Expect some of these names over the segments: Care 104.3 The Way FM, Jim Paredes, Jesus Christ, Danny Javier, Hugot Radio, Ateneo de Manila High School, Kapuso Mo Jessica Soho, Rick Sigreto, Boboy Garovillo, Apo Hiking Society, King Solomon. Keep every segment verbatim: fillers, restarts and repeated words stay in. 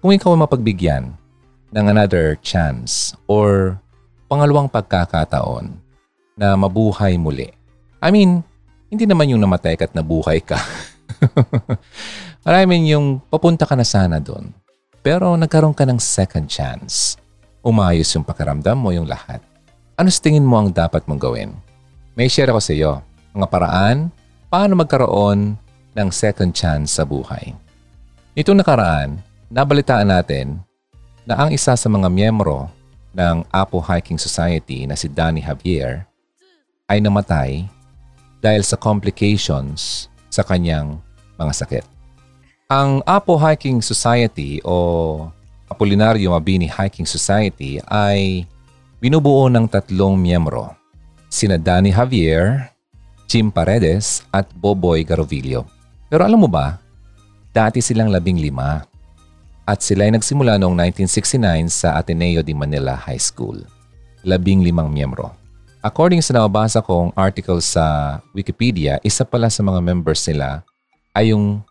Kung ikaw ay mapagbigyan ng another chance or pangalawang pagkakataon na mabuhay muli. I mean, hindi naman yung namatay ka at nabuhay ka. Or I mean, yung papunta ka na sana doon. Pero nagkaroon ka ng second chance. Umayos yung pakiramdam mo, yung lahat. Ano sa tingin mo ang dapat mong gawin? May share ako sa iyo mga paraan paano magkaroon ng second chance sa buhay. Nitong nakaraan, nabalitaan natin na ang isa sa mga miyembro ng Apo Hiking Society na si Danny Javier ay namatay dahil sa complications sa kanyang mga sakit. Ang Apo Hiking Society o Apolinario Mabini Hiking Society ay binubuo ng tatlong miyembro, sina Danny Javier, Jim Paredes at Boboy Garovillo. Pero alam mo ba, dati silang labing lima. At sila ay nagsimula noong nineteen sixty-nine sa Ateneo de Manila High School. Labing limang miyembro. According sa nababasa kong article sa Wikipedia, isa pala sa mga members nila ay yung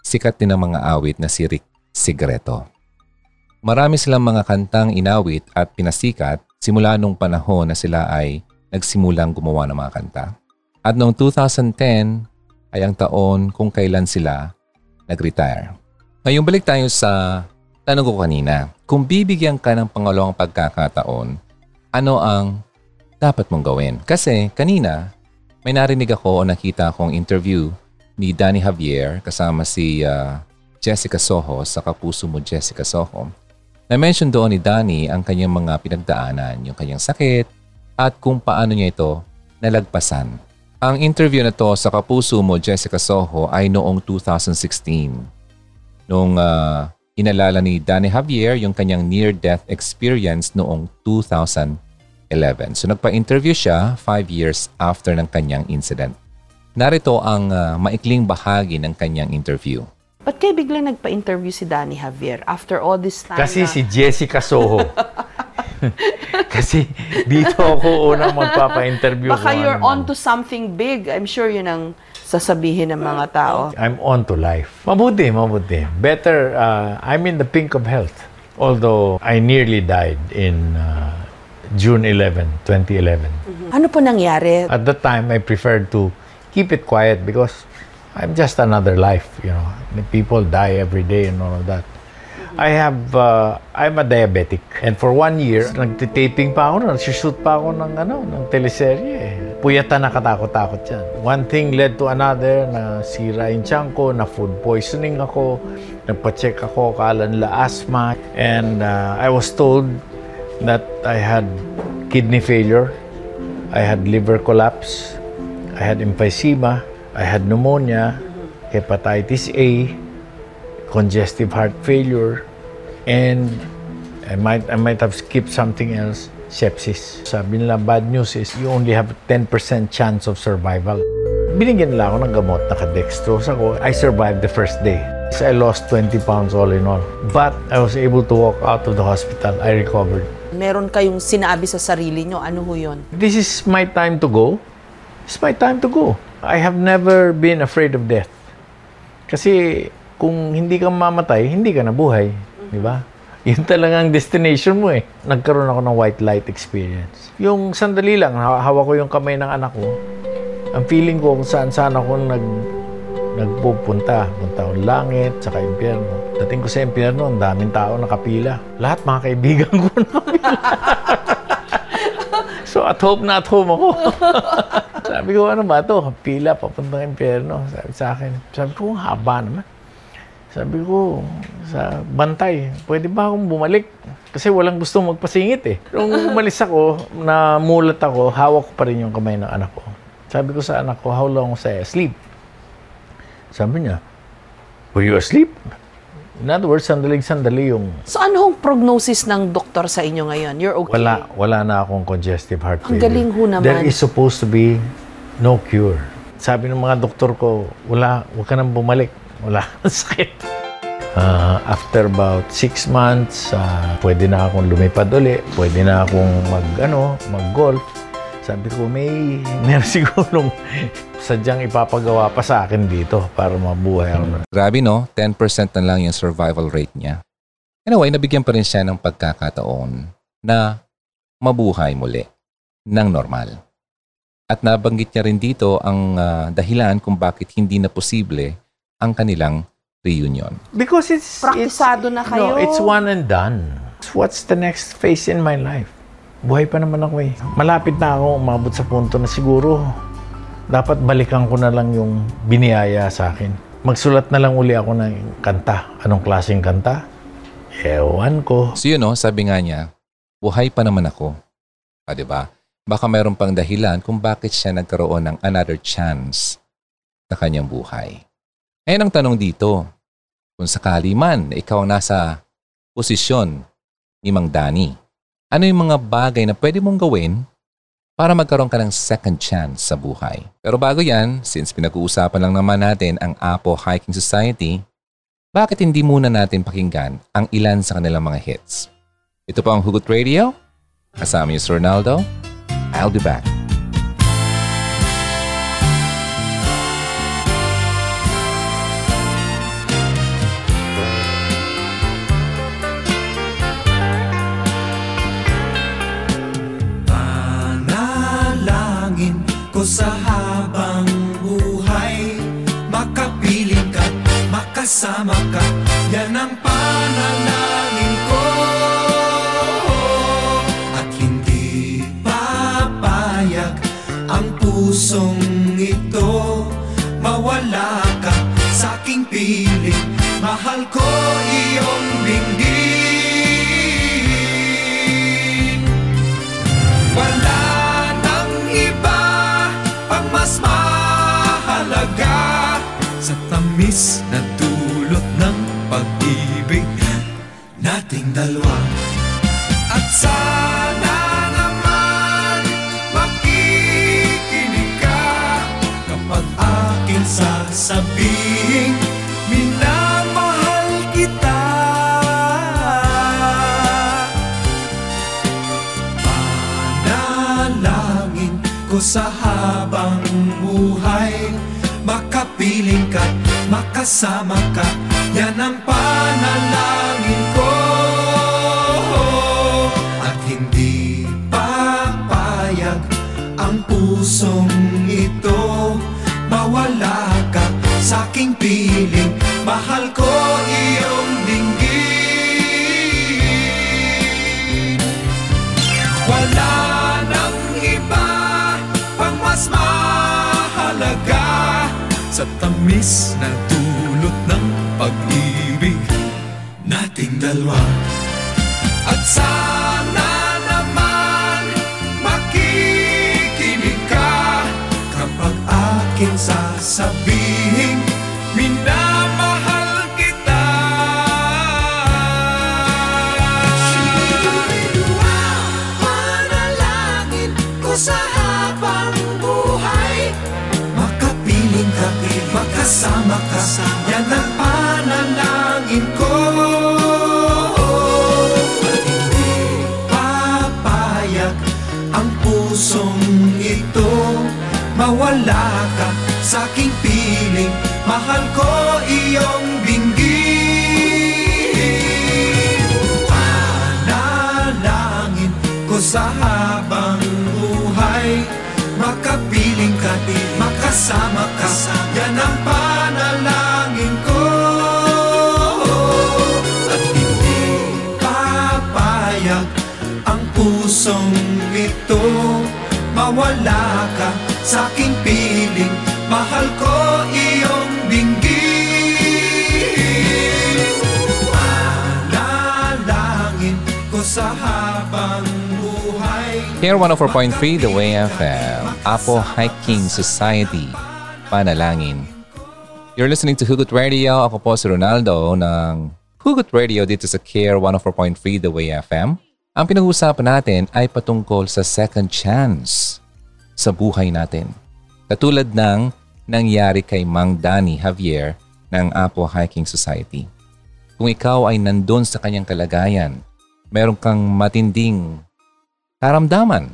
sikat din ng mga awit na si Rick Sigreto. Marami silang mga kantang inawit at pinasikat simula nung panahon na sila ay nagsimulang gumawa ng mga kanta. At noong two thousand ten ay ang taon kung kailan sila nag-retire. Ngayon balik tayo sa tanong ko kanina. Kung bibigyan ka ng pangalawang pagkakataon, ano ang dapat mong gawin? Kasi kanina, may narinig ako o nakita akong interview ni Danny Javier kasama si uh, Jessica Soho sa Kapuso Mo Jessica Soho. Na-mention doon ni Danny ang kanyang mga pinagdaanan, yung kanyang sakit at kung paano niya ito nalagpasan. Ang interview na to sa Kapuso Mo Jessica Soho ay noong two thousand sixteen. Nung uh, inalala ni Danny Javier yung kanyang near-death experience noong two thousand eleven. So nagpa-interview siya five years after ng kanyang incident. Narito ang uh, maikling bahagi ng kanyang interview. Ba't kayo biglang nagpa-interview si Danny Javier after all this time? Kasi na... si Jessica Soho. Kasi dito ako unang magpapa-interview. Baka you're on to something big. I'm sure yun ang sasabihin ng mga tao. I'm on to life. Mabuti, mabuti. Better, uh, I'm in the pink of health. Although, I nearly died in uh, June eleventh, twenty eleven. Mm-hmm. Ano po nangyari? At that time, I preferred to keep it quiet because I'm just another life, you know. People die every day and all of that. I have, uh, I'm a diabetic. And for one year, nagtitaping pa ako, nagsushoot pa ako ng, ano, ng teleserye. Puyatan na katakot-takot yan. One thing led to another, na sira yung tiyan ko, na food poisoning ako, nagpa-check ako, akala nila asthma. And uh, I was told that I had kidney failure, I had liver collapse, I had emphysema, I had pneumonia, hepatitis A, congestive heart failure, and I might I might have skipped something else, sepsis. Sabi nila, bad news is you only have ten percent chance of survival. Binigyan nila ako ng gamot, naka-dextrose ako. I survived the first day. So I lost twenty pounds all in all. But I was able to walk out of the hospital. I recovered. Meron kayong sinabi sa sarili nyo, ano ho yun? This is my time to go. It's my time to go. I have never been afraid of death. Kasi kung hindi ka mamatay, hindi ka nabuhay, di ba? Yun talagang destination mo eh. Nagkaroon ako ng white light experience. Yung sandali lang, hawak ko yung kamay ng anak ko. Ang feeling ko kung saan-saan ako nag, nagpupunta. Punta akong langit, saka impyerno. Dating ko sa impyerno, ang daming tao nakapila. Lahat mga kaibigan ko nakapila. So at home na at home ako. Sabi ko, ano ba ito? Pila, papuntang impyerno. Sabi sa akin, sabi ko, haba naman. Sabi ko, sa bantay, pwede ba akong bumalik? Kasi walang gustong magpasingit eh. Nung umalis ako, namulat ako, hawak ko pa rin yung kamay ng anak ko. Sabi ko sa anak ko, how long was I asleep? Sabi niya, were you asleep? In other words, sandaling-sandali yung... So ano ang prognosis ng doktor sa inyo ngayon? You're okay? Wala, wala na akong congestive heart failure. Ang galing ho naman. There is supposed to be no cure. Sabi ng mga doktor ko, wala, huwag ka nang bumalik. Wala akong sakit. Uh, after about six months, uh, pwede na akong lumipad uli. Pwede na akong mag, ano, mag-golf. Sabi ko, may meron sigurong sadyang ipapagawa pa sa akin dito para mabuhay ako. Grabe no, ten percent na lang yung survival rate niya. Anyway, nabigyan pa rin siya ng pagkakataon na mabuhay muli ng normal. At nabanggit niya rin dito ang uh, dahilan kung bakit hindi na posible ang kanilang reunion. Because it's... Praktisado it's, na kayo. No, it's one and done. What's the next phase in my life? Buhay pa naman ako eh. Malapit na ako umabot sa punto na siguro dapat balikan ko na lang yung biniyaya sa akin. Magsulat na lang uli ako ng kanta. Anong klaseng kanta? Ewan ko. So yun o, sabi nga niya, buhay pa naman ako. Ah, diba? Baka mayroon pang dahilan kung bakit siya nagkaroon ng another chance na kanyang buhay. Ayan ang tanong dito. Kung sakali man, ikaw ang nasa posisyon ni Mang Danny, ano yung mga bagay na pwede mong gawin para magkaroon ka ng second chance sa buhay? Pero bago yan, since pinag-uusapan lang naman natin ang Apo Hiking Society, bakit hindi muna natin pakinggan ang ilan sa kanilang mga hits? Ito po ang Hugot Radio. Kasama niyo si Ronaldo. I'll be back. Sa habang buhay, makapiling ka, makasama ka, yan ang panalangin ko, at hindi papayag ang pusong ito, mawala ka sa aking piling, mahal ko iyong binggin. Wala mas mahalaga sa tamis na dulot ng pag-ibig nating dalawa. At sana naman makikinig ka kapag aking sasabihin minamahal kita. Manalangin ko sa habang buhay, makapiling ka, makasama ka, yan ang panalangin ko, at hindi papayag ang pusong ito, mawala ka sa aking piling, mahal ko iyong dinggin. Wala nang iba pang mas mahalaga sa tamis na dulot ng pag-ibig nating dalawa. At sana naman makikinig ka kapag aking sasabihin minamahal kita. Panalangin ko sa habang buhay, makapiling ka, makasama ka, yan ang panalangin ko, at hindi papayag ang pusong ito, mawala ka sa aking piling, mahal ko iyong binggin. Panalangin ko sa habang buhay, makapiling ka, makasama ka, yan ang panalangin ko, at hindi papayag ang pusong ito, mawala ka sa aking piling, mahal ko iyong binggin. Panalangin ko sa habang buhay. Care one oh four point three The Way F M, Apo Hiking Society, Panalangin. You're listening to Hugot Radio. Ako po si Ronaldo ng Hugot Radio dito sa Care one oh four point three The Way F M. Ang pinag-uusapan natin ay patungkol sa second chance sa buhay natin. Katulad ng nangyari kay Mang Danny Javier ng Apo Hiking Society. Kung ikaw ay nandun sa kanyang kalagayan, meron kang matinding karamdaman,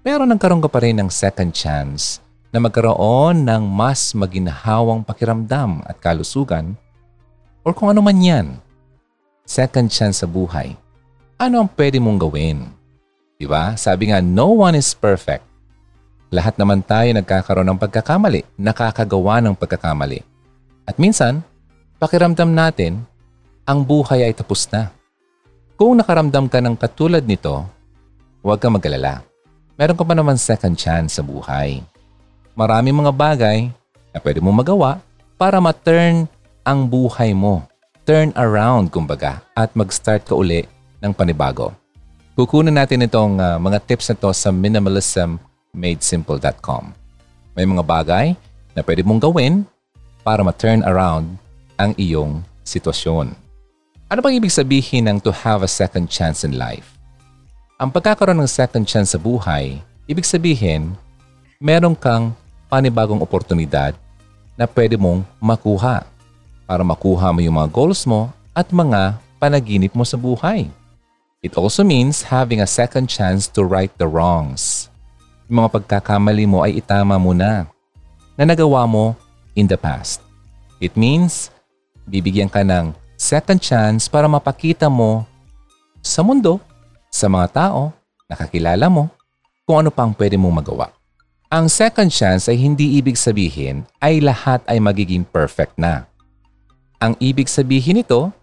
pero nagkaroon ka pa rin ng second chance na magkaroon ng mas maginhawang pakiramdam at kalusugan o kung ano man yan. second chance sa buhay, ano ang pwede mong gawin? Diba? Sabi nga, no one is perfect. Lahat naman tayo nagkakaroon ng pagkakamali, nakakagawa ng pagkakamali. At minsan, pakiramdam natin, ang buhay ay tapos na. Kung nakaramdam ka ng katulad nito, huwag kang mag-alala. Meron ka pa naman second chance sa buhay. Maraming mga bagay na pwede mong magawa para ma-turn ang buhay mo. Turn around, kumbaga, at mag-start ka uli ng panibago. Kukunin natin itong uh, mga tips na to sa minimalism made simple dot com. May mga bagay na pwede mong gawin para ma-turn around ang iyong sitwasyon. Ano bang ibig sabihin ng to have a second chance in life? Ang pagkakaroon ng second chance sa buhay, ibig sabihin, meron kang panibagong oportunidad na pwede mong makuha para makuha mo yung mga goals mo at mga panaginip mo sa buhay. It also means having a second chance to right the wrongs. Yung mga pagkakamali mo ay itama mo na na nagawa mo in the past. It means bibigyan ka ng second chance para mapakita mo sa mundo, sa mga tao, nakakilala mo, kung ano pang pwede mong magawa. Ang second chance ay hindi ibig sabihin ay lahat ay magiging perfect na. Ang ibig sabihin nito,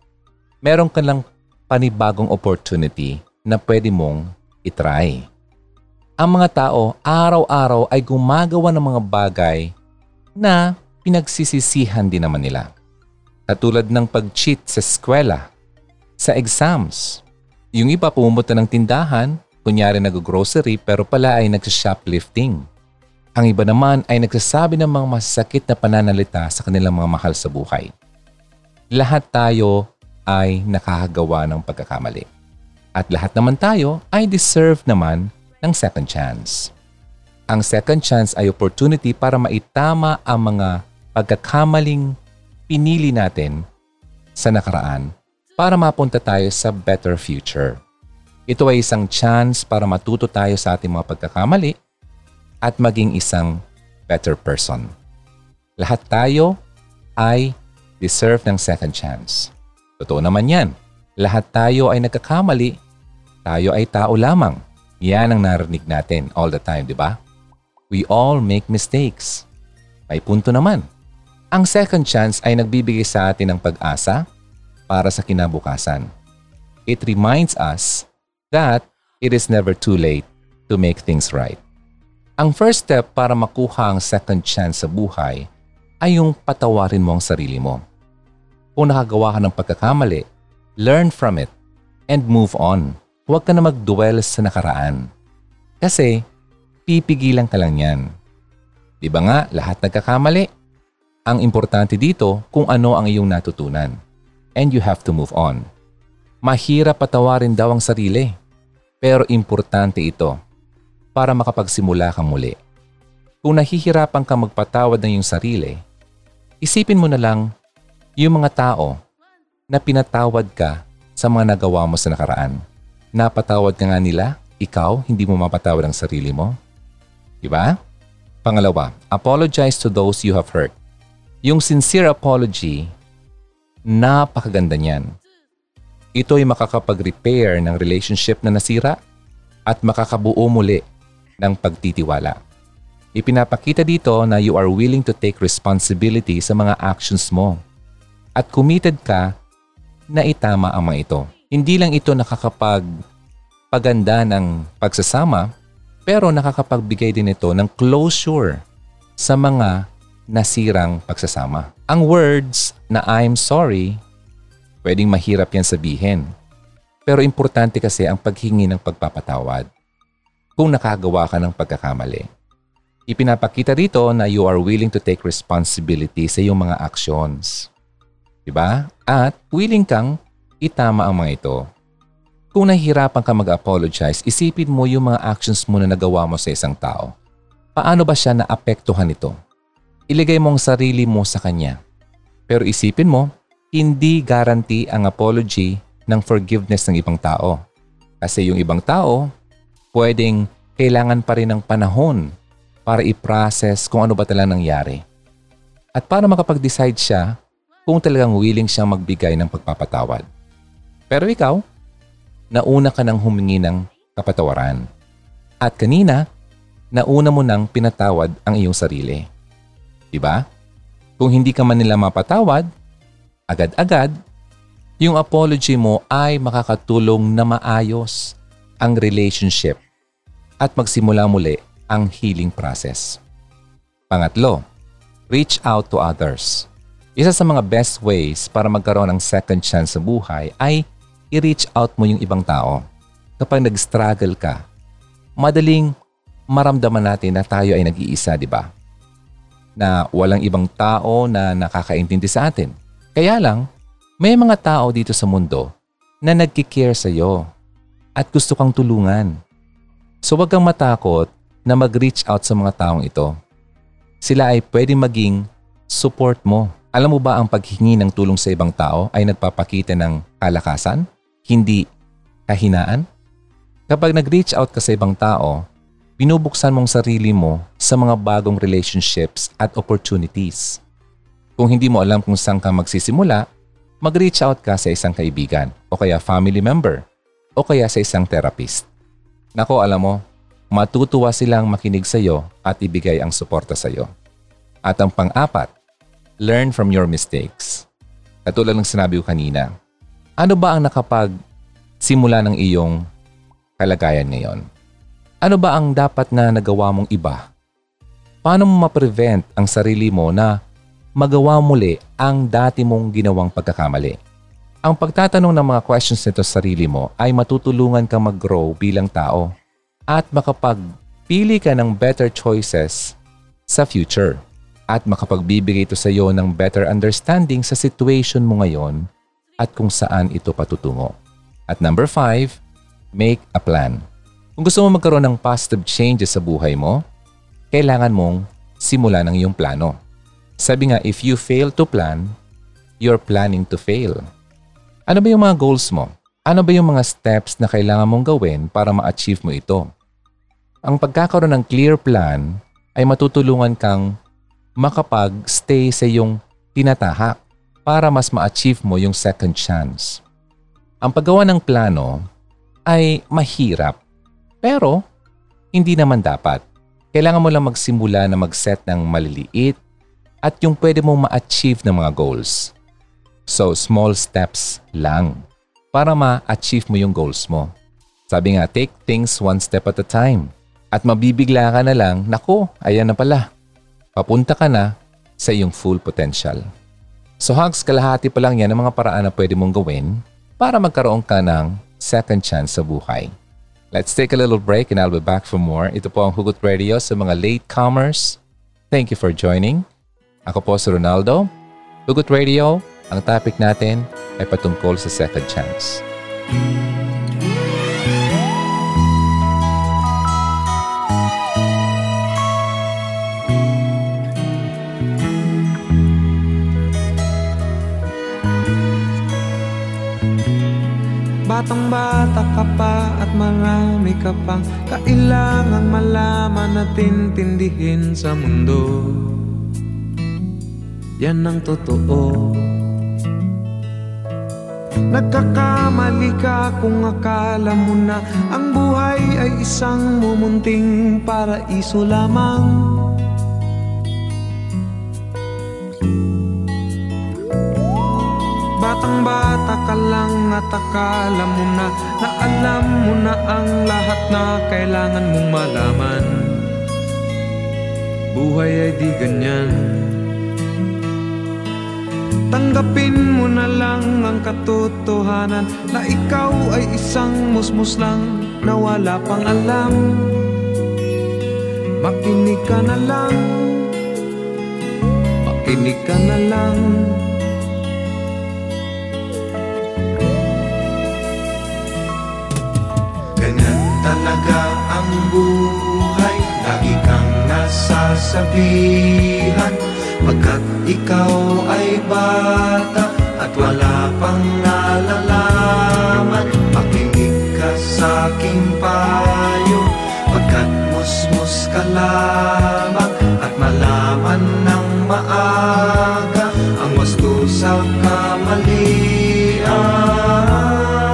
meron ka lang panibagong opportunity na pwede mong itry. Ang mga tao, araw-araw ay gumagawa ng mga bagay na pinagsisisihan din naman nila. Katulad ng pag-cheat sa eskwela, sa exams. Yung iba pumunta ng tindahan, kunyari nag-grocery pero pala ay nags-shoplifting. Ang iba naman ay nagsasabi ng mga masakit na pananalita sa kanilang mga mahal sa buhay. Lahat tayo ay nakakagawa ng pagkakamali. At lahat naman tayo ay deserve naman ng second chance. Ang second chance ay opportunity para maitama ang mga pagkakamaling pinili natin sa nakaraan para mapunta tayo sa better future. Ito ay isang chance para matuto tayo sa ating mga pagkakamali at maging isang better person. Lahat tayo ay deserve ng second chance. Totoo naman yan. Lahat tayo ay nagkakamali. Tayo ay tao lamang. Yan ang narinig natin all the time, di ba? We all make mistakes. May punto naman. Ang second chance ay nagbibigay sa atin ng pag-asa para sa kinabukasan. It reminds us that it is never too late to make things right. Ang first step para makuha ang second chance sa buhay ay yung patawarin mo ang sarili mo. Kung nakagawa ka ng pagkakamali, learn from it and move on. Huwag ka na magduel sa nakaraan. Kasi, pipigilan ka lang yan. Di ba nga, lahat nagkakamali? Ang importante dito kung ano ang iyong natutunan. And you have to move on. Mahirap patawarin daw ang sarili. Pero importante ito para makapagsimula ka muli. Kung nahihirapan kang magpatawad ng iyong sarili, isipin mo na lang yung mga tao na pinatawad ka sa mga nagawa mo sa nakaraan. Napatawad ka nga nila, ikaw hindi mo mapatawad ang sarili mo. Diba? Pangalawa, apologize to those you have hurt. Yung sincere apology, napakaganda niyan. Ito ay makakapag-repair ng relationship na nasira at makakabuo muli ng pagtitiwala. Ipinapakita dito na you are willing to take responsibility sa mga actions mo at committed ka na itama ang mga ito. Hindi lang ito nakakapagpaganda ng pagsasama pero nakakapagbigay din ito ng closure sa mga nasirang pagsasama. Ang words na I'm sorry, pwedeng mahirap yan sabihin. Pero importante kasi ang paghingi ng pagpapatawad kung nakagawa ka ng pagkakamali. Ipinapakita dito na you are willing to take responsibility sa iyong mga actions. Diba? At willing kang itama ang mga ito. Kung nahihirapan ka mag-apologize, isipin mo yung mga actions mo na nagawa mo sa isang tao. Paano ba siya naapektuhan nito? Iligay mo ang sarili mo sa kanya. Pero isipin mo, hindi guarantee ang apology ng forgiveness ng ibang tao. Kasi yung ibang tao, pwedeng kailangan pa rin ng panahon para i-process kung ano ba talaga nangyari. At para makapag-decide siya kung talagang willing siyang magbigay ng pagpapatawad. Pero ikaw, nauna ka nang humingi ng kapatawaran. At kanina, nauna mo nang pinatawad ang iyong sarili. Diba? Kung hindi ka man nila mapatawad, agad-agad, yung apology mo ay makakatulong na maayos ang relationship at magsimula muli ang healing process. Pangatlo, reach out to others. Isa sa mga best ways para magkaroon ng second chance sa buhay ay i-reach out mo yung ibang tao. Kapag nag-struggle ka, madaling maramdaman natin na tayo ay nag-iisa, di ba? Na walang ibang tao na nakakaintindi sa atin. Kaya lang, may mga tao dito sa mundo na nagki-care sa'yo at gusto kang tulungan. So huwag kang matakot na mag-reach out sa mga taong ito. Sila ay pwedeng maging support mo. Alam mo ba ang paghingi ng tulong sa ibang tao ay nagpapakita ng kalakasan, hindi kahinaan? Kapag nag-reach out ka sa ibang tao, binubuksan mong sarili mo sa mga bagong relationships at opportunities. Kung hindi mo alam kung saan ka magsisimula, mag-reach out ka sa isang kaibigan o kaya family member o kaya sa isang therapist. Nako, alam mo, matutuwa silang makinig sa'yo at ibigay ang suporta sa'yo. At ang pang-apat, learn from your mistakes. Katulad ng sinabi ko kanina, ano ba ang nakapagsimula ng iyong kalagayan ngayon? Ano ba ang dapat na nagawa mong iba? Paano mo ma-prevent ang sarili mo na magawa muli ang dati mong ginawang pagkakamali? Ang pagtatanong ng mga questions nito sa sarili mo ay matutulungan ka mag-grow bilang tao at makapagpili ka ng better choices sa future. At makapagbibigay ito sa iyo ng better understanding sa situation mo ngayon at kung saan ito patutungo. At number five, make a plan. Kung gusto mo magkaroon ng positive changes sa buhay mo, kailangan mong simulan ng iyong plano. Sabi nga, if you fail to plan, you're planning to fail. Ano ba yung mga goals mo? Ano ba yung mga steps na kailangan mong gawin para ma-achieve mo ito? Ang pagkakaroon ng clear plan ay matutulungan kang makapag-stay sa iyong tinatahak para mas ma-achieve mo yung second chance. Ang paggawa ng plano ay mahirap, pero hindi naman dapat. Kailangan mo lang magsimula na mag-set ng maliliit at yung pwede mong ma-achieve ng mga goals. So, small steps lang para ma-achieve mo yung goals mo. Sabi nga, take things one step at a time. At mabibigla ka na lang, naku, ayan na pala. Papunta ka na sa iyong full potential. So hugs, kalahati pa lang yan ang mga paraan na pwede mong gawin para magkaroon ka ng second chance sa buhay. Let's take a little break and I'll be back for more. Ito po ang Hugot Radio sa mga latecomers. Thank you for joining. Ako po si Ronaldo. Hugot Radio, ang topic natin ay patungkol sa second chance. Batang-bata ka pa at marami ka pang kailangang malaman at intindihin sa mundo. Yan ang totoo. Nagkakamali ka kung akala mo na ang buhay ay isang mumunting paraiso lamang. Batang-bata ka lang at akala mo na na alam mo na ang lahat na kailangan mong malaman. Buhay ay di ganyan. Tanggapin mo na lang ang katotohanan na ikaw ay isang musmus lang na wala pang alam. Makinig ka na lang. Makinig ka na lang. Talaga ang buhay, lagi kang nasasabihan. Pagkat ikaw ay bata at wala pang nalalaman, makinig ka sa aking payo. Pagkat musmus ka lamang at malaman ng maaga ang wasto sa kamalian.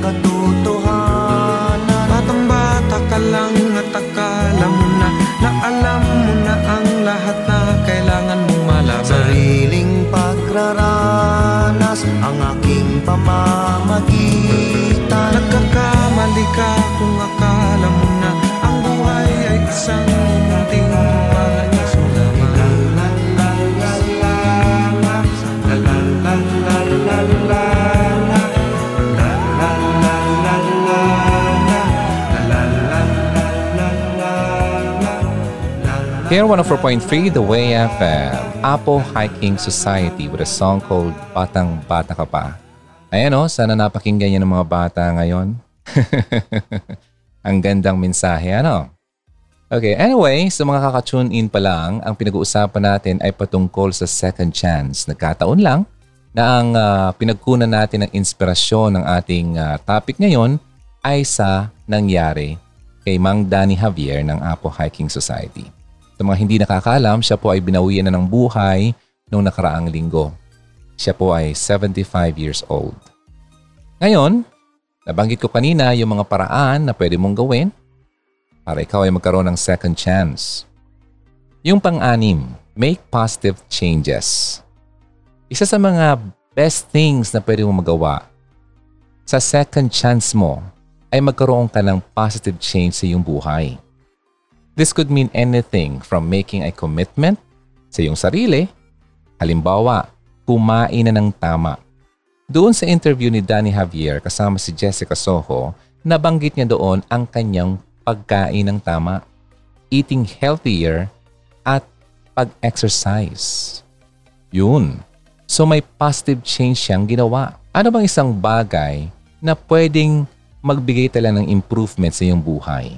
katotohanan. Batang bata ka lang at akala mo na na alam mo na ang lahat na kailangan mong malaman. Sariling pagraranas ang aking pamamagitan. Nagkakamali ka kung akala mo na ang buhay ay isang munting Care one oh four point three The Way F M, Apo Hiking Society with a song called Batang Bata Ka Pa. Ayan o, sana napakinggan niya ng mga bata ngayon. Ang gandang mensahe, ano? Okay, anyway, sa mga kaka-tune in pa lang, ang pinag-uusapan natin ay patungkol sa second chance. Nagkataon lang na ang uh, pinagkunan natin ng inspirasyon ng ating uh, topic ngayon ay sa nangyari kay Mang Danny Javier ng Apo Hiking Society. Sa mga hindi nakakaalam, siya po ay binawian na ng buhay noong nakaraang linggo. Siya po ay seventy-five years old. Ngayon, nabanggit ko kanina yung mga paraan na pwede mong gawin para ikaw ay magkaroon ng second chance. Yung pang-anim, make positive changes. Isa sa mga best things na pwede mong magawa sa second chance mo ay magkaroon ka ng positive change sa iyong buhay. This could mean anything from making a commitment sa iyong sarili. Halimbawa, kumain na ng tama. Doon sa interview ni Danny Javier kasama si Jessica Soho, nabanggit niya doon ang kanyang pagkain ng tama, eating healthier, at pag-exercise. Yun. So may positive change siyang ginawa. Ano bang isang bagay na pwedeng magbigay talaga ng improvement sa iyong buhay?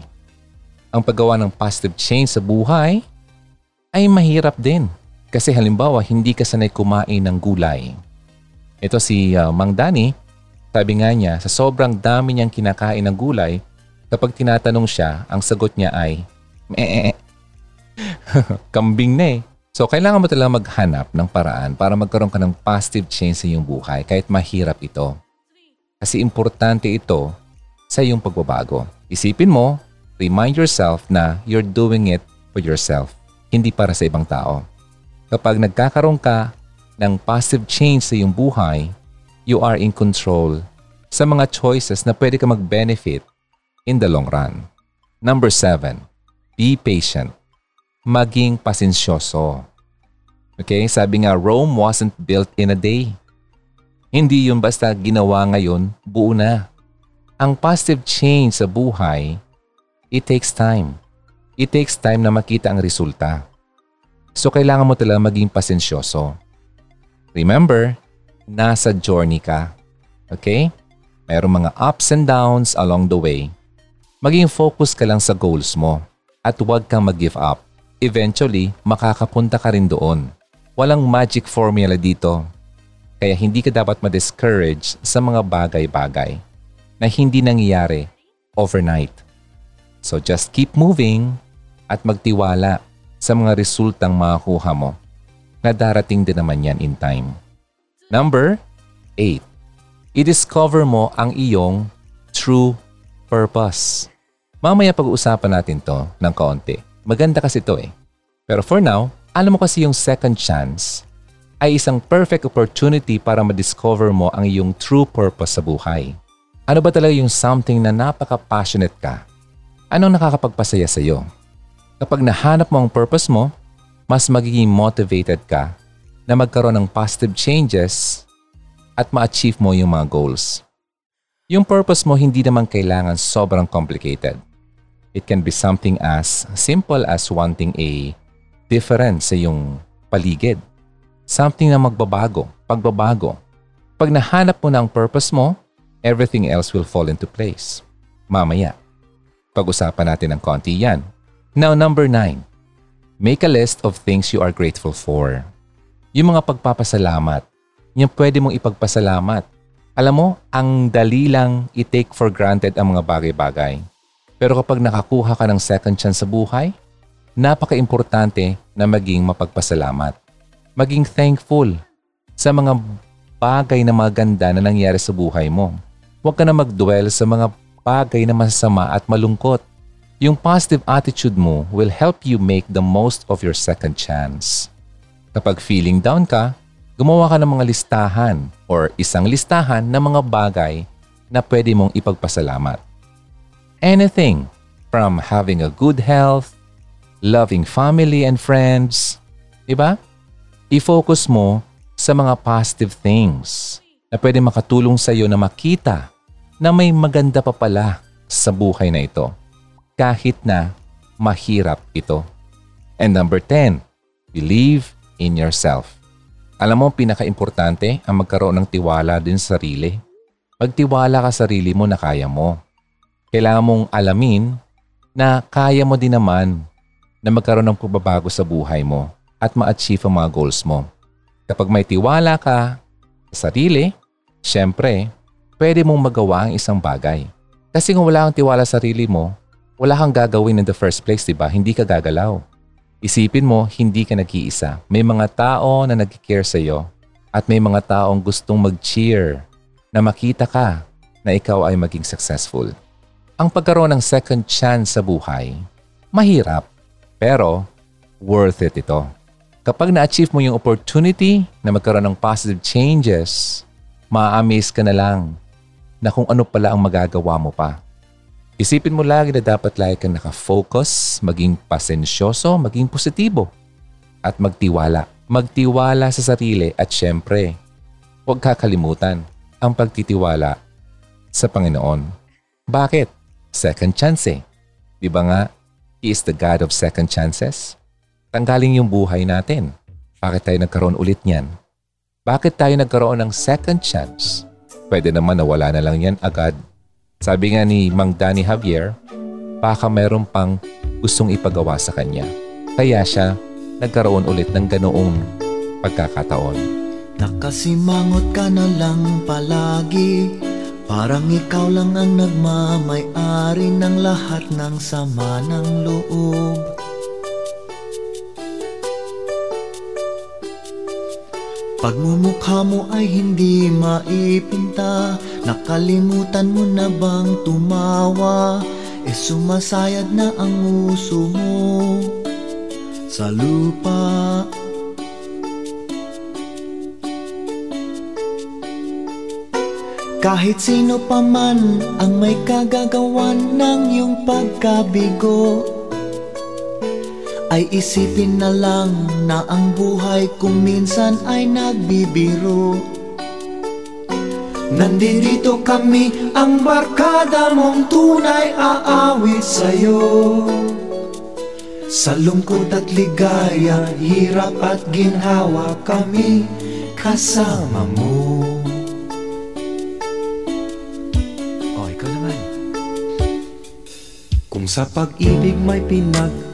Ang paggawa ng positive change sa buhay ay mahirap din. Kasi halimbawa, hindi ka sanay kumain ng gulay. Ito si uh, Mang Danny, sabi nga niya, sa sobrang dami niyang kinakain ng gulay, kapag tinatanong siya, ang sagot niya ay, eh, kambing na eh. So, kailangan mo talaga maghanap ng paraan para magkaroon ka ng positive change sa iyong buhay kahit mahirap ito. Kasi importante ito sa iyong pagbabago. Isipin mo, remind yourself na you're doing it for yourself, hindi para sa ibang tao. Kapag nagkakaroon ka ng positive change sa iyong buhay, you are in control sa mga choices na pwede ka mag-benefit in the long run. Number seven, be patient. Maging pasensyoso. Okay, sabi nga, Rome wasn't built in a day. Hindi yun basta ginawa ngayon, buo na. Ang positive change sa buhay, it takes time. It takes time na makita ang resulta. So, kailangan mo talaga maging pasensyoso. Remember, nasa journey ka. Okay? Mayroong mga ups and downs along the way. Maging focus ka lang sa goals mo at huwag kang mag-give up. Eventually, makakapunta ka rin doon. Walang magic formula dito. Kaya hindi ka dapat ma-discourage sa mga bagay-bagay na hindi nangyayari overnight. So just keep moving at magtiwala sa mga resultang makukuha mo na darating din naman yan in time. Number eight, i-discover mo ang iyong true purpose. Mamaya pag-uusapan natin to ng kaunti. Maganda kasi to eh. Pero for now, alam mo kasi yung second chance ay isang perfect opportunity para ma-discover mo ang iyong true purpose sa buhay. Ano ba talaga yung something na napaka-passionate ka? Anong nakakapagpasaya sa iyo? Kapag nahanap mo ang purpose mo, mas magiging motivated ka na magkaroon ng positive changes at ma-achieve mo yung mga goals. Yung purpose mo hindi naman kailangan sobrang complicated. It can be something as simple as wanting a difference sa iyong paligid. Something na magbabago, pagbabago. Pag nahanap mo na ang purpose mo, everything else will fall into place. Mamaya. Pag-usapan natin ng konti yan. Now, number nine. Make a list of things you are grateful for. Yung mga pagpapasalamat. Yung pwede mong ipagpasalamat. Alam mo, ang dali lang i-take for granted ang mga bagay-bagay. Pero kapag nakakuha ka ng second chance sa buhay, napaka-importante na maging mapagpasalamat. Maging thankful sa mga bagay na maganda na nangyari sa buhay mo. Huwag ka na mag-dwell sa mga bagay na masasama at malungkot. Yung positive attitude mo will help you make the most of your second chance. Kapag feeling down ka, gumawa ka ng mga listahan or isang listahan ng mga bagay na pwede mong ipagpasalamat. Anything from having a good health, loving family and friends, diba? I-focus mo sa mga positive things na pwede makatulong sa iyo na makita na may maganda pa pala sa buhay na ito, kahit na mahirap ito. And number ten, believe in yourself. Alam mo, pinaka-importante ang magkaroon ng tiwala din sa sarili. Pagtiwala ka sa sarili mo na kaya mo. Kailangan mong alamin na kaya mo din naman na magkaroon ng pagbabago sa buhay mo at ma-achieve ang mga goals mo. Kapag may tiwala ka sa sarili, syempre, pwede mong magawa ang isang bagay. Kasi kung wala kang tiwala sa sarili mo, wala kang gagawin in the first place, diba? Hindi ka gagalaw. Isipin mo, hindi ka nag-iisa. May mga tao na nag-care sa'yo at may mga taong gustong mag-cheer na makita ka na ikaw ay maging successful. Ang pagkaroon ng second chance sa buhay, mahirap, pero worth it ito. Kapag na-achieve mo yung opportunity na magkaroon ng positive changes, ma-amaze ka na lang na kung ano pala ang magagawa mo pa. Isipin mo lagi na dapat lagi kang nakafocus, maging pasensyoso, maging positibo, at magtiwala. Magtiwala sa sarili at syempre, huwag kakalimutan ang pagtitiwala sa Panginoon. Bakit? Second chance eh. Di ba nga, He is the God of second chances? Tanggaling yung buhay natin. Bakit tayo nagkaroon ulit niyan? Bakit tayo nagkaroon ng second chance? Pwede naman nawala na lang yan agad. Sabi nga ni Mang Danny Javier, baka mayroon pang gustong ipagawa sa kanya. Kaya siya nagkaroon ulit ng ganoong pagkakataon. Nakasimangot ka na lang palagi, parang ikaw lang ang nagmamay-ari ng lahat ng sama ng loob. Pagmumukha mo ay hindi maipinta, nakalimutan mo na bang tumawa? E sumasayad na ang uso mo sa lupa. Kahit sino pa man ang may kagagawan ng iyong pagkabigo, ay isipin na lang na ang buhay kung minsan ay nagbibiro. Nandito kami ang barkada mong tunay aawit sa'yo. Sa lungkot at ligaya, hirap at ginhawa kami kasama mo. O, ikaw naman. Kung sa pag-ibig may pinag-awayan,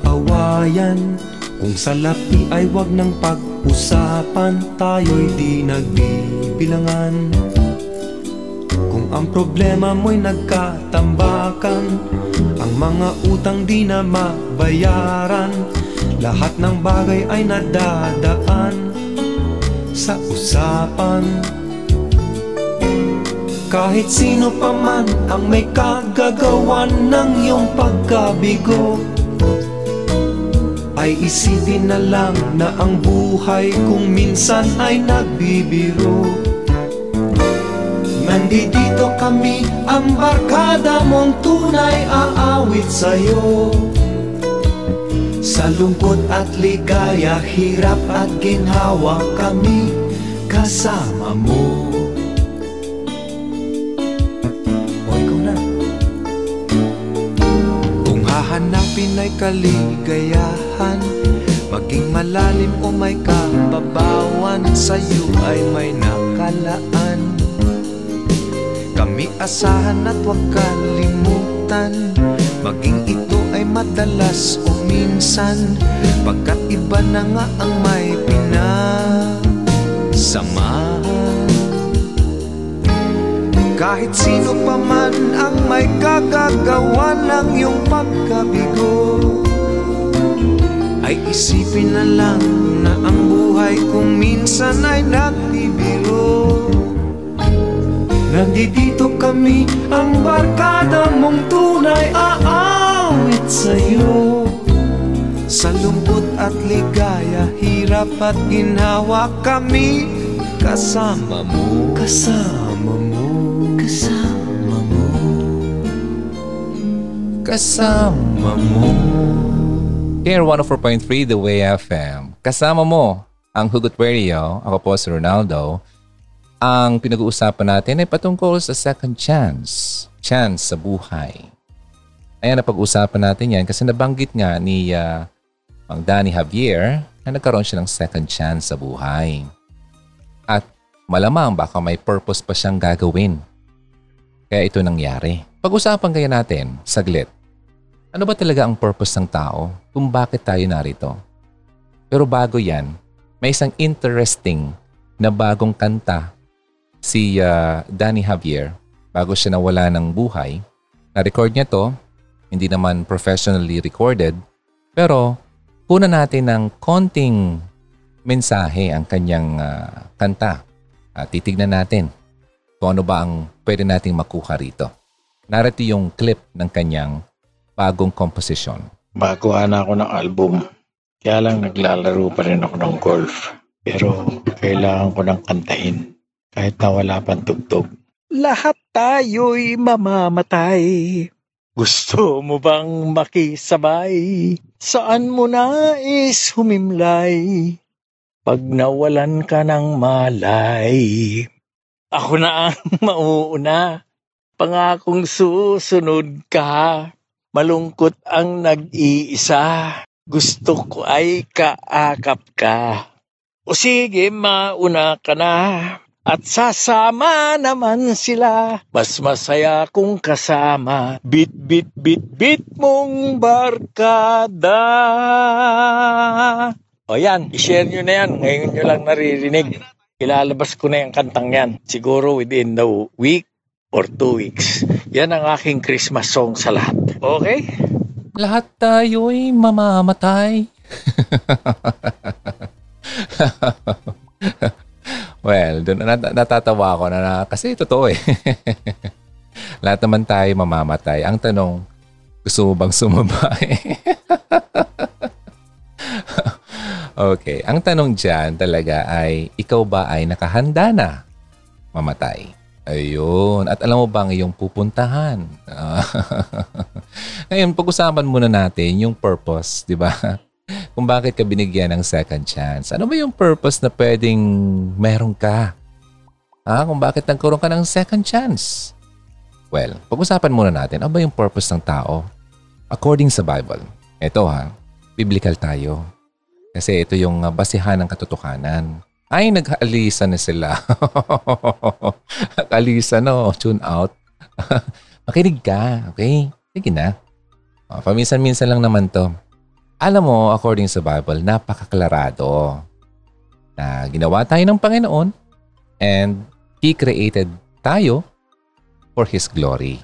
kung sa lapi ay wag ng pag-usapan, tayo'y di nagbibilangan. Kung ang problema mo'y nagkatambakan, ang mga utang di na mabayaran, lahat ng bagay ay nadadaan sa usapan. Kahit sino pa man ang may kagagawan ng iyong pagkabigo, ay isipin na lang na ang buhay kung minsan ay nagbibiro. Nandito kami ang barkada mong tunay aawit sa'yo. Sa lungkot at ligaya, hirap at ginhawa kami kasama mo. Pinay kaligayahan, maging malalim o may kababawan, sa'yo ay may nakalaan. Kami asahan at huwag kalimutan, maging ito ay madalas o minsan, pagkat iba na nga ang may pinasamahan. Kahit sino pa man ang may kagagawan ng iyong pagkabigo, ay isipin na lang na ang buhay kung minsan ay nagbibiro. Nandito kami ang barkada mong tunay, aawit sa'yo. Sa lungkot at ligaya, hirap at ginhawa, kami kasama mo, kasama mo, kasama mo, kasama mo. Care one oh four point three The Way F M. Kasama mo ang Hugot Radio. Ako po si Ronaldo. Ang pinag-uusapan natin ay patungkol sa second chance. Chance sa buhay. Ayan, napag-uusapan natin yan kasi nabanggit nga ni uh, Mang Danny Javier na nagkaroon siya ng second chance sa buhay. At malamang baka may purpose pa siyang gagawin. Kaya ito nangyari. Pag-usapan kaya natin, saglit. Ano ba talaga ang purpose ng tao? Kung bakit tayo narito? Pero bago yan, may isang interesting na bagong kanta si uh, Danny Javier bago siya nawala ng buhay. Na-record niya to, hindi naman professionally recorded, pero kunan natin ng konting mensahe ang kanyang uh, kanta. Uh, titignan natin kung ano ba ang pwede nating makuha rito. Narito yung clip ng kanyang bagong composition. Bakuhan ako ng album, kaya lang naglalaro pa rin ako ng golf. Pero kailangan ko ng kantahin kahit na wala pang tugtog. Lahat tayo'y mamamatay. Gusto mo bang makisabay? Saan mo nais humimlay? Pag nawalan ka ng malay, ako na ang mauuna. Pangakong susunod ka. Malungkot ang nag-iisa. Gusto ko ay kaakap ka. O sige, mauna ka na, at sasama naman sila. Mas masaya kung kasama, bit, bit, bit, bit mong barkada. O yan, i-share nyo na yan. Ngayon nyo lang naririnig. Ilalabas ko na yung kantang yan. Siguro within the week or two weeks. Yan ang aking Christmas song sa lahat. Okay? Lahat tayo'y mamamatay. Well, dun, nat- natatawa ako na, na kasi totoo eh. Lahat naman tayo mamamatay. Ang tanong, gusto mo bang sumabay? Okay, ang tanong dyan talaga ay, ikaw ba ay nakahanda na mamatay? Ayun, at alam mo ba ang iyong pupuntahan? Ngayon, pag-usapan muna natin yung purpose, di ba? Kung bakit ka binigyan ng second chance. Ano ba yung purpose na pwedeng meron ka? Ha? Kung bakit nagkaroon ka ng second chance? Well, pag-usapan muna natin, ano ba yung purpose ng tao? According sa Bible, ito ha, biblical tayo. Kasi ito yung basihan ng katotohanan. Ay, nag-alisa na sila. Nag-alisa no, tune out. Makinig ka, okay? Sige na. O, paminsan-minsan lang naman to. Alam mo, according sa Bible, napakaklarado na ginawa tayo ng Panginoon and He created tayo for His glory.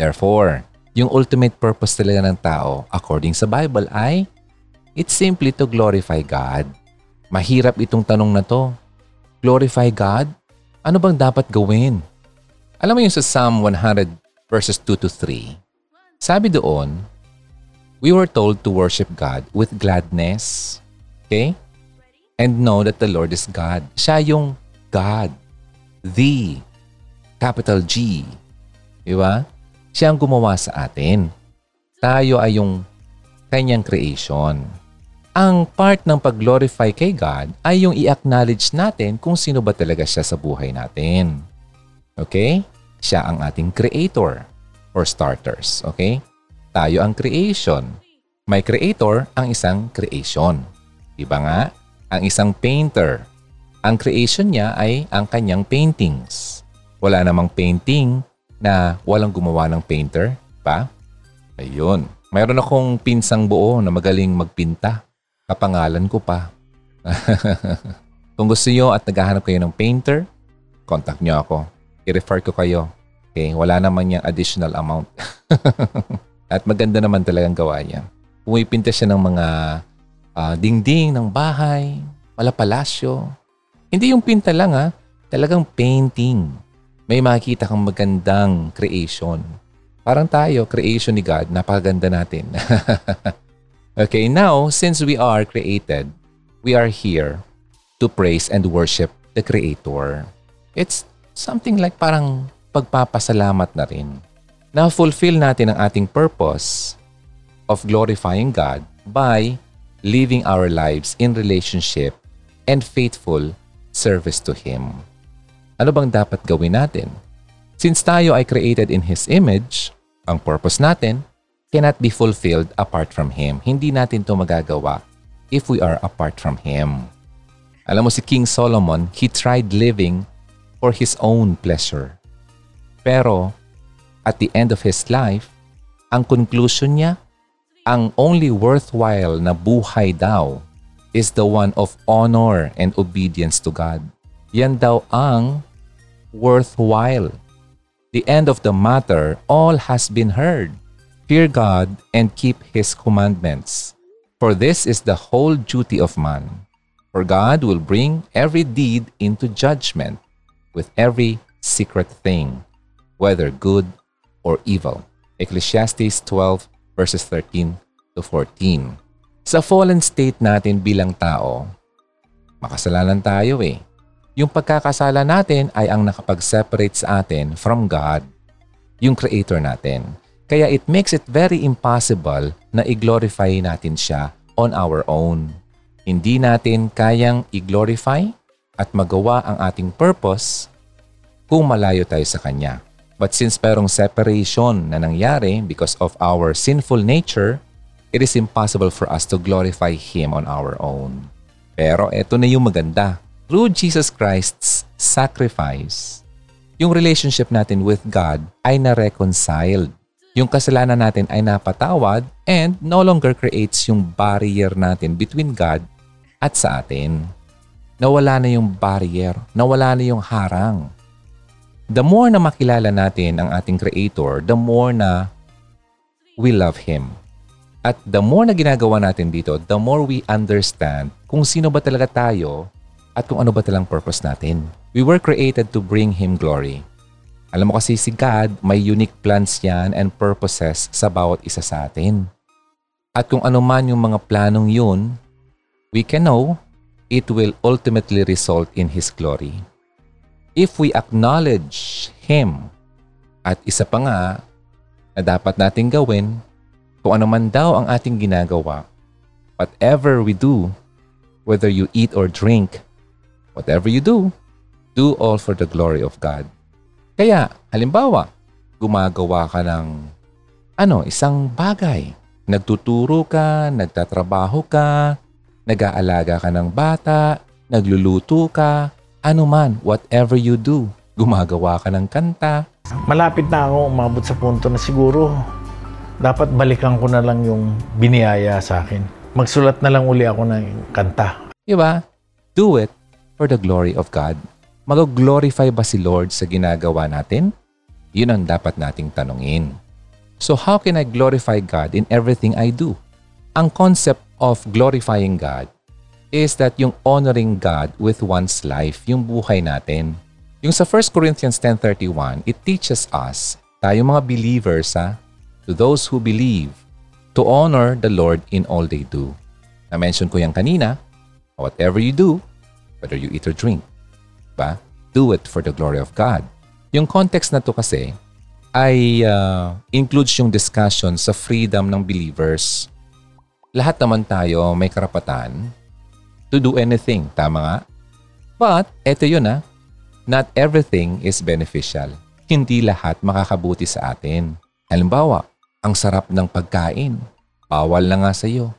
Therefore, yung ultimate purpose talaga ng tao, according sa Bible, ay it's simply to glorify God. Mahirap itong tanong na to. Glorify God? Ano bang dapat gawin? Alam mo yung sa Psalm one hundred verses two to three, sabi doon, we were told to worship God with gladness, okay? And know that the Lord is God. Siya yung God, the, capital G, di ba? Siya ang gumawa sa atin. Tayo ay yung kanyang creation. Ang part ng pag-glorify kay God ay yung i-acknowledge natin kung sino ba talaga siya sa buhay natin. Okay? Siya ang ating creator or starters, okay? Tayo ang creation. May creator ang isang creation. Diba nga? Ang isang painter. Ang creation niya ay ang kanyang paintings. Wala namang painting na walang gumawa ng painter. Pa? Ayun. Mayroon akong pinsang buo na magaling magpinta. Kapangalan ko pa. Kung gusto nyo at naghahanap kayo ng painter, contact nyo ako. I-refer ko kayo. Okay? Wala naman niyang additional amount. At maganda naman talagang gawa niya. Pumipinta siya ng mga uh, dingding ng bahay, pala palasyo. Hindi yung pinta lang ha, talagang painting. may makikita kang magandang creation. Parang tayo, creation ni God, napakaganda natin. Okay, now, since we are created, we are here to praise and worship the Creator. It's something like parang pagpapasalamat na rin. Na-fulfill natin ang ating purpose of glorifying God by living our lives in relationship and faithful service to Him. Ano bang dapat gawin natin? Since tayo ay created in His image, ang purpose natin cannot be fulfilled apart from Him. Hindi natin ito magagawa if we are apart from Him. Alam mo si King Solomon, he tried living for his own pleasure. Pero at the end of his life, ang conclusion niya, ang only worthwhile na buhay daw is the one of honor and obedience to God. Yan daw ang worthwhile. The end of the matter, all has been heard. Fear God and keep His commandments, for this is the whole duty of man. For God will bring every deed into judgment with every secret thing, whether good or evil. Ecclesiastes twelve verses thirteen to fourteen. Sa fallen state natin bilang tao, makasalanan tayo eh. Yung pagkakasala natin ay ang nakapag-separate sa atin from God, yung Creator natin. Kaya it makes it very impossible na i-glorify natin siya on our own. Hindi natin kayang i-glorify at magawa ang ating purpose kung malayo tayo sa Kanya. But since merong separation na nangyari because of our sinful nature, it is impossible for us to glorify Him on our own. Pero ito na yung maganda. Through Jesus Christ's sacrifice, yung relationship natin with God ay na-reconciled. Yung kasalanan natin ay napatawad and no longer creates yung barrier natin between God at sa atin. Nawala na yung barrier, nawala na yung harang. The more na makilala natin ang ating Creator, the more na we love Him. At the more na ginagawa natin dito, the more we understand kung sino ba talaga tayo at kung ano ba talagang purpose natin. We were created to bring Him glory. Alam mo kasi si God, may unique plans yan and purposes sa bawat isa sa atin. At kung ano man yung mga planong yun, we can know it will ultimately result in His glory. If we acknowledge Him, at isa pa nga na dapat natin gawin, kung ano man daw ang ating ginagawa, whatever we do, whether you eat or drink, whatever you do, do all for the glory of God. Kaya, halimbawa, gumagawa ka ng ano, isang bagay. Nagtuturo ka, nagtatrabaho ka, nag-aalaga ka ng bata, nagluluto ka, ano man, whatever you do, gumagawa ka ng kanta. Malapit na ako umabot sa punto na siguro dapat balikan ko na lang yung biniyaya sa akin. Magsulat na lang uli ako ng kanta. Diba? Do it for the glory of God. Mag-glorify ba si Lord sa ginagawa natin? Yun ang dapat nating tanungin. So how can I glorify God in everything I do? Ang concept of glorifying God is that yung honoring God with one's life, yung buhay natin. Yung sa First Corinthians ten thirty-one, it teaches us, tayo mga believers, ha, to those who believe, to honor the Lord in all they do. Na-mention ko yan kanina, whatever you do, whether you eat or drink. Do it for the glory of God. Yung context na to kasi ay uh, includes yung discussion sa freedom ng believers. Lahat naman tayo may karapatan to do anything, tama nga? But, eto yun ah, not everything is beneficial. Hindi lahat makakabuti sa atin. Halimbawa, ang sarap ng pagkain, bawal na nga sa'yo.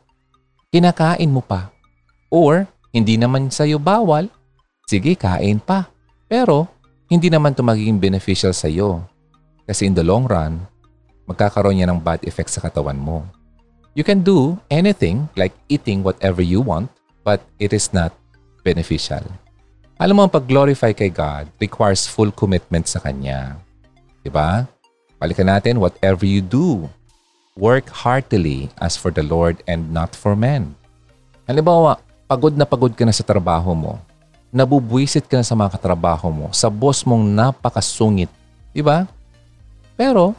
Kinakain mo pa. Or, hindi naman sa'yo bawal, sige, kain pa. Pero, hindi naman ito magiging beneficial sa iyo. Kasi in the long run, magkakaroon niya ng bad effects sa katawan mo. You can do anything like eating whatever you want, but it is not beneficial. Alam mo, ang pag-glorify kay God requires full commitment sa Kanya. Diba? Balikan natin, whatever you do, work heartily as for the Lord and not for men. Halimbawa, pagod na pagod ka na sa trabaho mo. nabubwisit ka na sa mga katrabaho mo, sa boss mong napakasungit. Diba? Pero,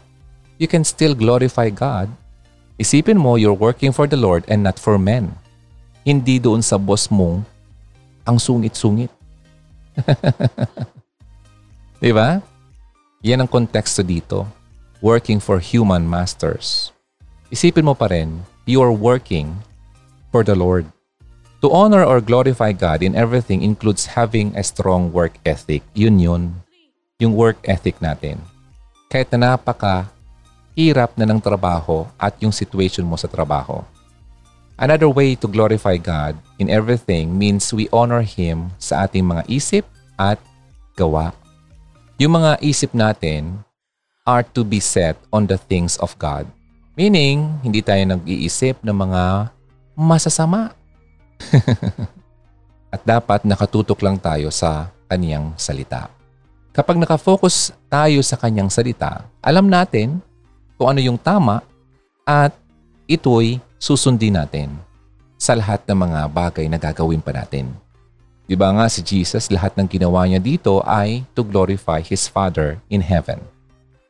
you can still glorify God. Isipin mo, you're working for the Lord and not for men. Hindi doon sa boss mong ang sungit-sungit. Diba? Yan ang konteksto dito. Working for human masters. Isipin mo pa rin, you are working for the Lord. To honor or glorify God in everything includes having a strong work ethic. Yun yun. Yung work ethic natin. Kahit na napaka hirap na ng trabaho at yung situation mo sa trabaho. Another way to glorify God in everything means we honor Him sa ating mga isip at gawa. Yung mga isip natin are to be set on the things of God. Meaning, hindi tayo nag-iisip ng mga masasama. At dapat nakatutok lang tayo sa Kaniyang salita. Kapag nakafocus tayo sa Kaniyang salita, alam natin kung ano yung tama at ito'y susundin natin sa lahat ng mga bagay na gagawin pa natin. Diba nga si Jesus, lahat ng ginawa niya dito ay to glorify His Father in heaven.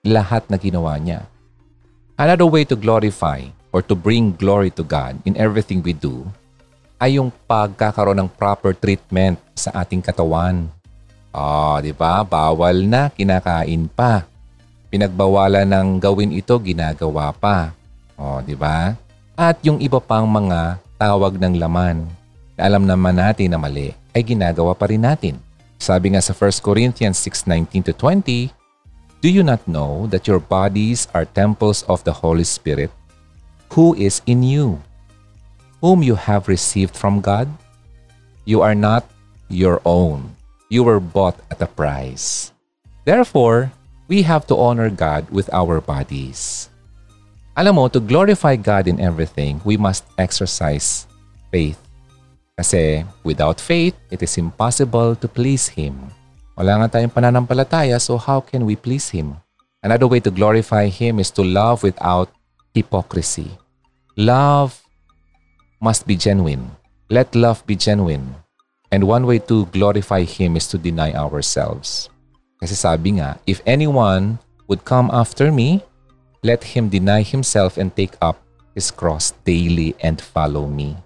Lahat na ginawa niya. Another way to glorify or to bring glory to God in everything we do ay yung pagkakaroon ng proper treatment sa ating katawan. Ah, oh, di ba? Bawal na, kinakain pa. Pinagbawalan ng gawin ito, ginagawa pa. Oh, di ba? At yung iba pang mga tawag ng laman na alam naman natin na mali ay ginagawa pa rin natin. Sabi nga sa First Corinthians six nineteen to twenty, do you not know that your bodies are temples of the Holy Spirit, who is in you, whom you have received from God? You are not your own. You were bought at a price. Therefore, we have to honor God with our bodies. Alam mo, to glorify God in everything, we must exercise faith. Kasi without faith, it is impossible to please Him. Wala nga tayong pananampalataya, so how can we please Him? Another way to glorify Him is to love without hypocrisy. Love must be genuine. Let love be genuine. And one way to glorify Him is to deny ourselves. Kasi sabi nga, if anyone would come after me, let him deny himself and take up his cross daily and follow me.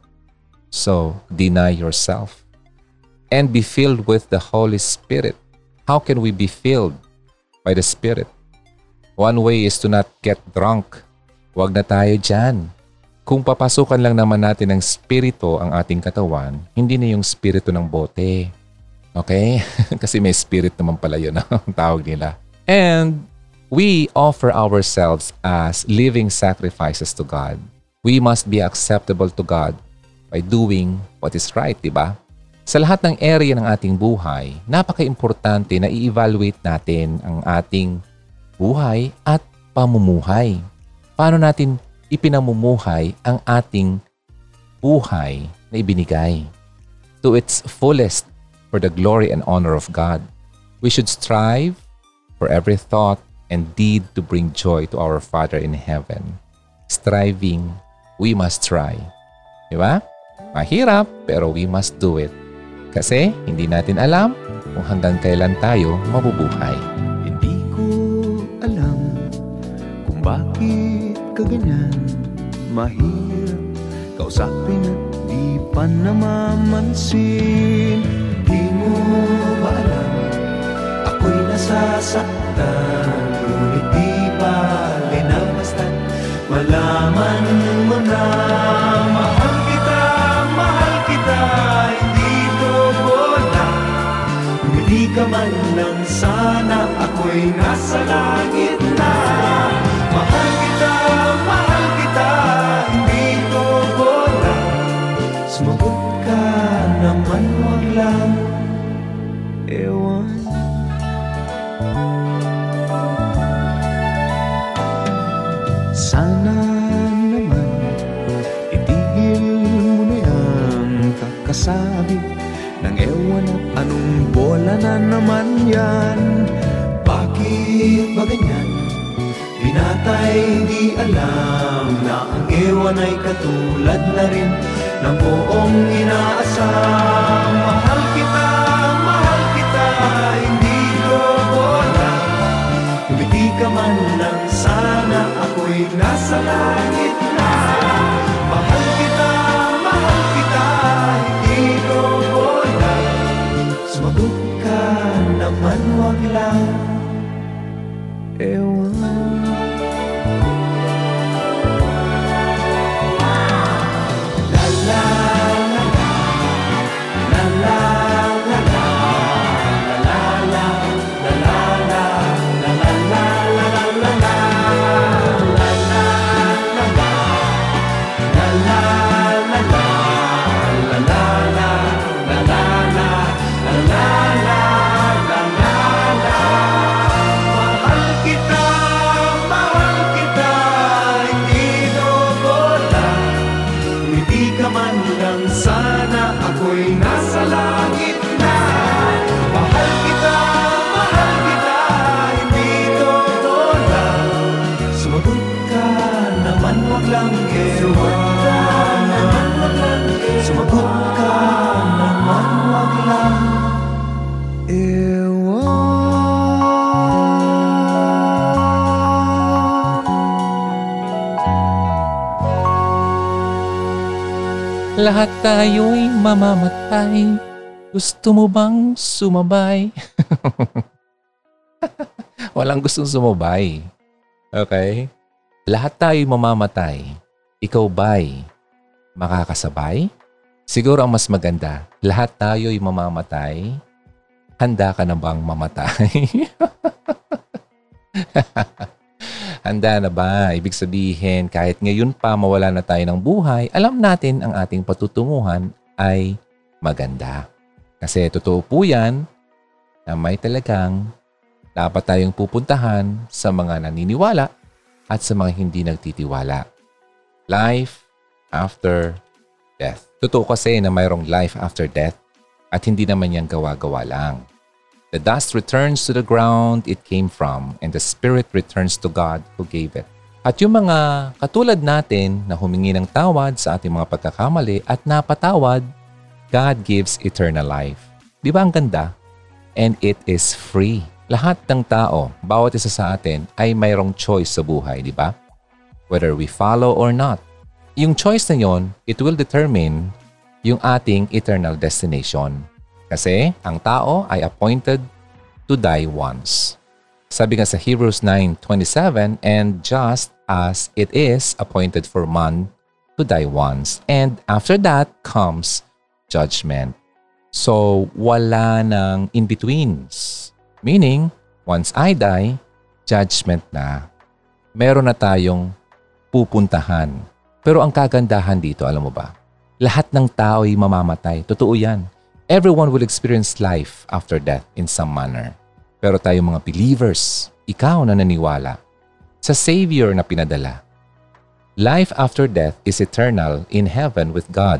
So, deny yourself. And be filled with the Holy Spirit. How can we be filled by the Spirit? One way is to not get drunk. Huwag na tayo dyan. Kung papasukan lang naman natin ng spirito ang ating katawan, hindi na yung spirito ng bote. Okay? Kasi may spirit naman pala yun ang tawag nila. And we offer ourselves as living sacrifices to God. We must be acceptable to God by doing what is right, di ba? Sa lahat ng area ng ating buhay, napaka-importante na i-evaluate natin ang ating buhay at pamumuhay. Paano natin ipinamumuhay ang ating buhay na ibinigay? To its fullest for the glory and honor of God. We should strive for every thought and deed to bring joy to our Father in heaven. Striving, we must try. Diba? Mahirap, pero we must do it. Kasi hindi natin alam kung hanggang kailan tayo mabubuhay. Hindi ko alam kung bakit ka ganyan. Mahirap kausapin at di pa namamansin. Di mo ba alam ako'y nasasaktan? Ngunit di pa linaw basta malaman mo na mahal kita, mahal kita. Di ka man lang sana, ako'y nasa langit na. Mahal kita, mahal kita, hindi ko bola. Sumagot ka naman, wag lang ewan. Sana naman itigil mo na yung kakasabi nang ewan at anong bola na naman yan. Bakit ba ganyan? Binatay di alam na ang ewan ay katulad na rin ng buong inaasam. Mahal kita, ako'y nasa langit na. Mahal kita, mahal kita, hindi ko wala. Sumagot ka naman, wag lang ewan. Lahat tayo'y mamamatay. Gusto mo bang sumabay? Walang gustong sumabay. Okay? Lahat tayo'y mamamatay. Ikaw ba'y makakasabay? Siguro ang mas maganda, lahat tayo'y mamamatay. Handa ka na bang mamatay? Handa na ba? Ibig sabihin, kahit ngayon pa mawala na tayo ng buhay, alam natin ang ating patutunguhan ay maganda. Kasi totoo po yan na may talagang dapat tayong pupuntahan sa mga naniniwala at sa mga hindi nagtitiwala. Life after death. Totoo kasi na mayroong life after death at hindi naman yan gawa-gawa lang. The dust returns to the ground it came from, and the spirit returns to God who gave it. At yung mga katulad natin na humingi ng tawad sa ating mga pagkakamali at napatawad, God gives eternal life. Di ba ang ganda? And it is free. Lahat ng tao, bawat isa sa atin, ay mayroong choice sa buhay, di ba? Whether we follow or not. Yung choice na yon, it will determine yung ating eternal destination. Kasi ang tao ay appointed to die once. Sabi nga sa Hebrews nine twenty-seven, and just as it is appointed for man to die once. And after that comes judgment. So, wala nang in-betweens. Meaning, once I die, judgment na. Meron na tayong pupuntahan. Pero ang kagandahan dito, alam mo ba? Lahat ng tao ay mamamatay. Totoo yan. Everyone will experience life after death in some manner. Pero tayo mga believers, ikaw na naniwala sa Savior na pinadala. Life after death is eternal in heaven with God.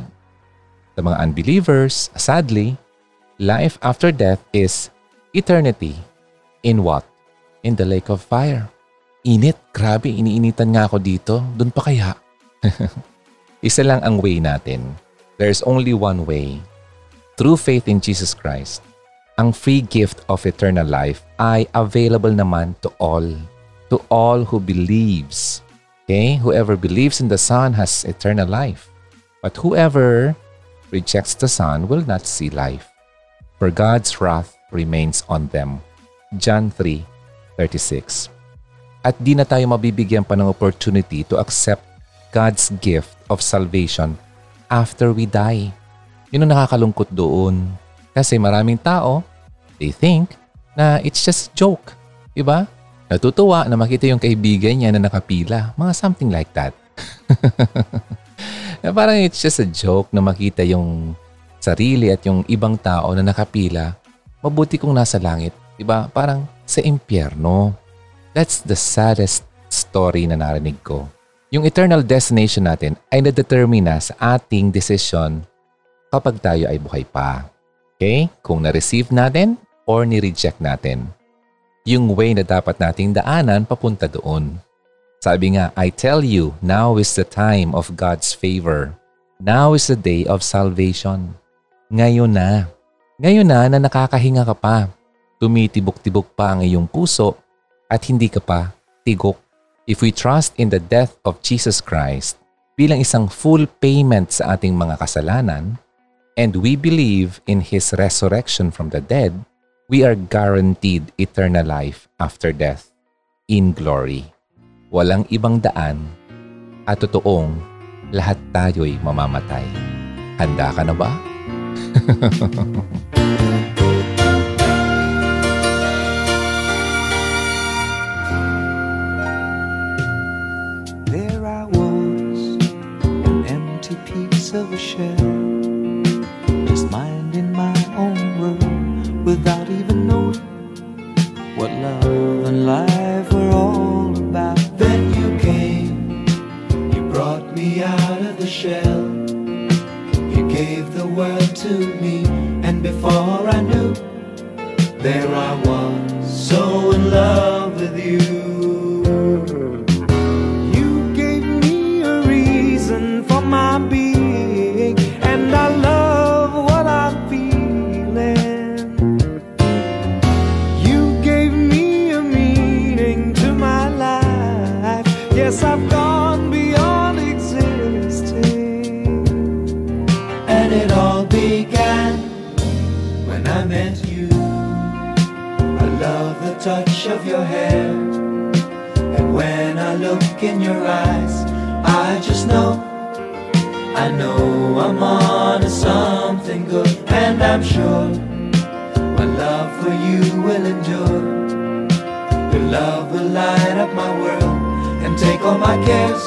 Sa mga unbelievers, sadly, life after death is eternity in what? In the lake of fire. Init, grabe, iniinitan nga ako dito. Doon pa kaya? Isa lang ang way natin. There's only one way. Through faith in Jesus Christ, ang free gift of eternal life ay available naman to all. To all who believes. Okay? Whoever believes in the Son has eternal life. But whoever rejects the Son will not see life. For God's wrath remains on them. John three thirty-six. At di na tayo mabibigyan pa ng opportunity to accept God's gift of salvation after we die. Yun ang nakakalungkot doon. Kasi maraming tao, they think na it's just joke. Diba? Natutuwa na makita yung kaibigan niya na nakapila. Mga something like that. Na parang it's just a joke na makita yung sarili at yung ibang tao na nakapila. Mabuti kung nasa langit. Diba? Parang sa impyerno. That's the saddest story na narinig ko. Yung eternal destination natin ay nadetermine na sa ating decision kapag tayo ay buhay pa. Okay? Kung na-receive natin or ni-reject natin. Yung way na dapat nating daanan papunta doon. Sabi nga, I tell you, now is the time of God's favor. Now is the day of salvation. Ngayon na. Ngayon na na nakakahinga ka pa. Tumitibok-tibok pa ang iyong puso at hindi ka pa tigok If we trust in the death of Jesus Christ bilang isang full payment sa ating mga kasalanan, and we believe in His resurrection from the dead, we are guaranteed eternal life after death, in glory. Walang ibang daan, at totoong lahat tayo'y mamamatay. Handa ka na ba? There I was, an empty piece of a shell, just minding my own world without even knowing what love and life were all about. Then you came, you brought me out of the shell, you gave the world to me, and before I knew, there I was, so in love with you. You gave me a reason for my being, and I love I've gone beyond existing, and it all began when I met you. I love the touch of your hair, and when I look in your eyes, I just know, I know I'm on to something good, and I'm sure my love for you will endure. Your love will light up my world and take all my cares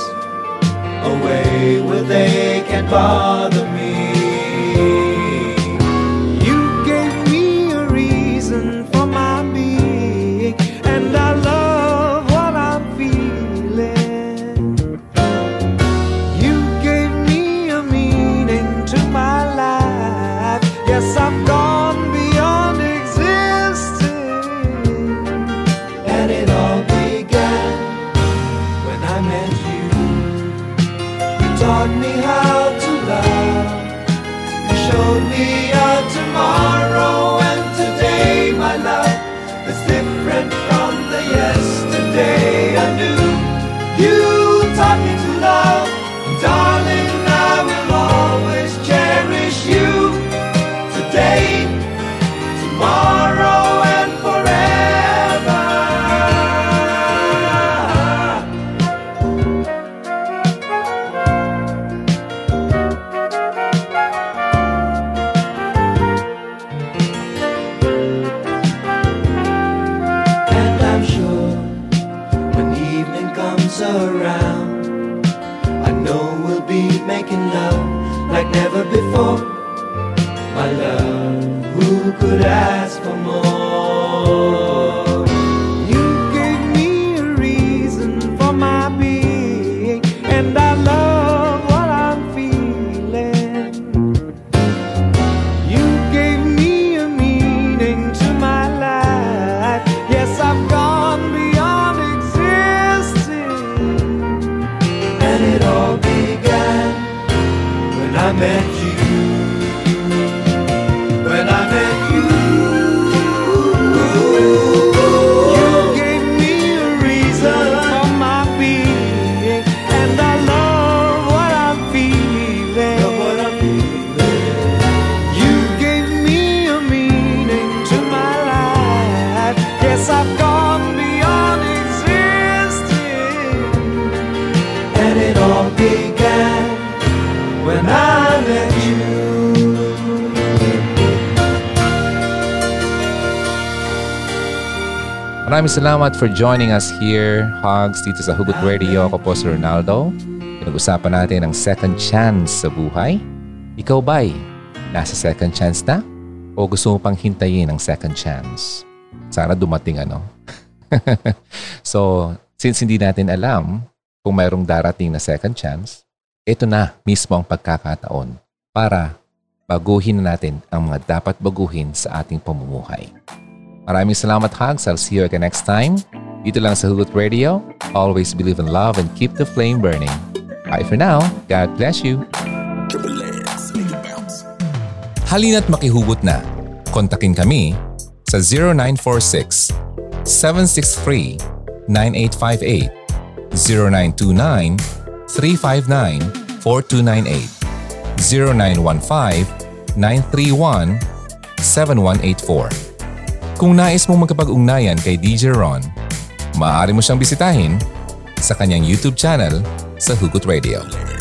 away where they can't bother me. You gave me a reason for my being, and I love what I'm feeling. You gave me a meaning to my life. Yes, I've gone beyond existing, and it all began when I met you. You taught me how to love, you showed me a tomorrow, and today my love is different from the yesterday I knew. You taught me to love, and darling I will always cherish you, today, tomorrow, and forever. Never before, my love, who could ask for more? You gave me a reason for my being, and I love what I'm feeling. You gave me a meaning to my life. Yes, I've gone beyond existing, and it all began when I met you, when I met you, you gave me a reason for my being, and I love what I'm feeling, what I'm feeling. You gave me a meaning to my life. Yes, I've gone beyond existing, and it all began when I met you. Maraming salamat for joining us here, Hogs, dito sa Hugot Radio. Ako po si Ronaldo. Pinag-usapan natin ang second chance sa buhay. Ikaw ba'y nasa second chance na? O gusto mo pang hintayin ang second chance? Sana dumating ano? So, since hindi natin alam kung mayroong darating na second chance, ito na mismo ang pagkakataon para baguhin na natin ang mga dapat baguhin sa ating pamumuhay. Maraming salamat, Hugs. I'll see you again next time. Dito lang sa Hugot Radio. Always believe in love and keep the flame burning. Bye for now. God bless you. Halina't makihugot na. Kontakin kami sa zero nine four six, seven six three, nine eight five eight zero nine two nine, three five nine, four two nine eight, zero nine one five, nine three one, seven one eight four. Kung nais mong magkapag-ugnayan kay D J Ron, maaari mo siyang bisitahin sa kanyang YouTube channel sa Hugot Radio.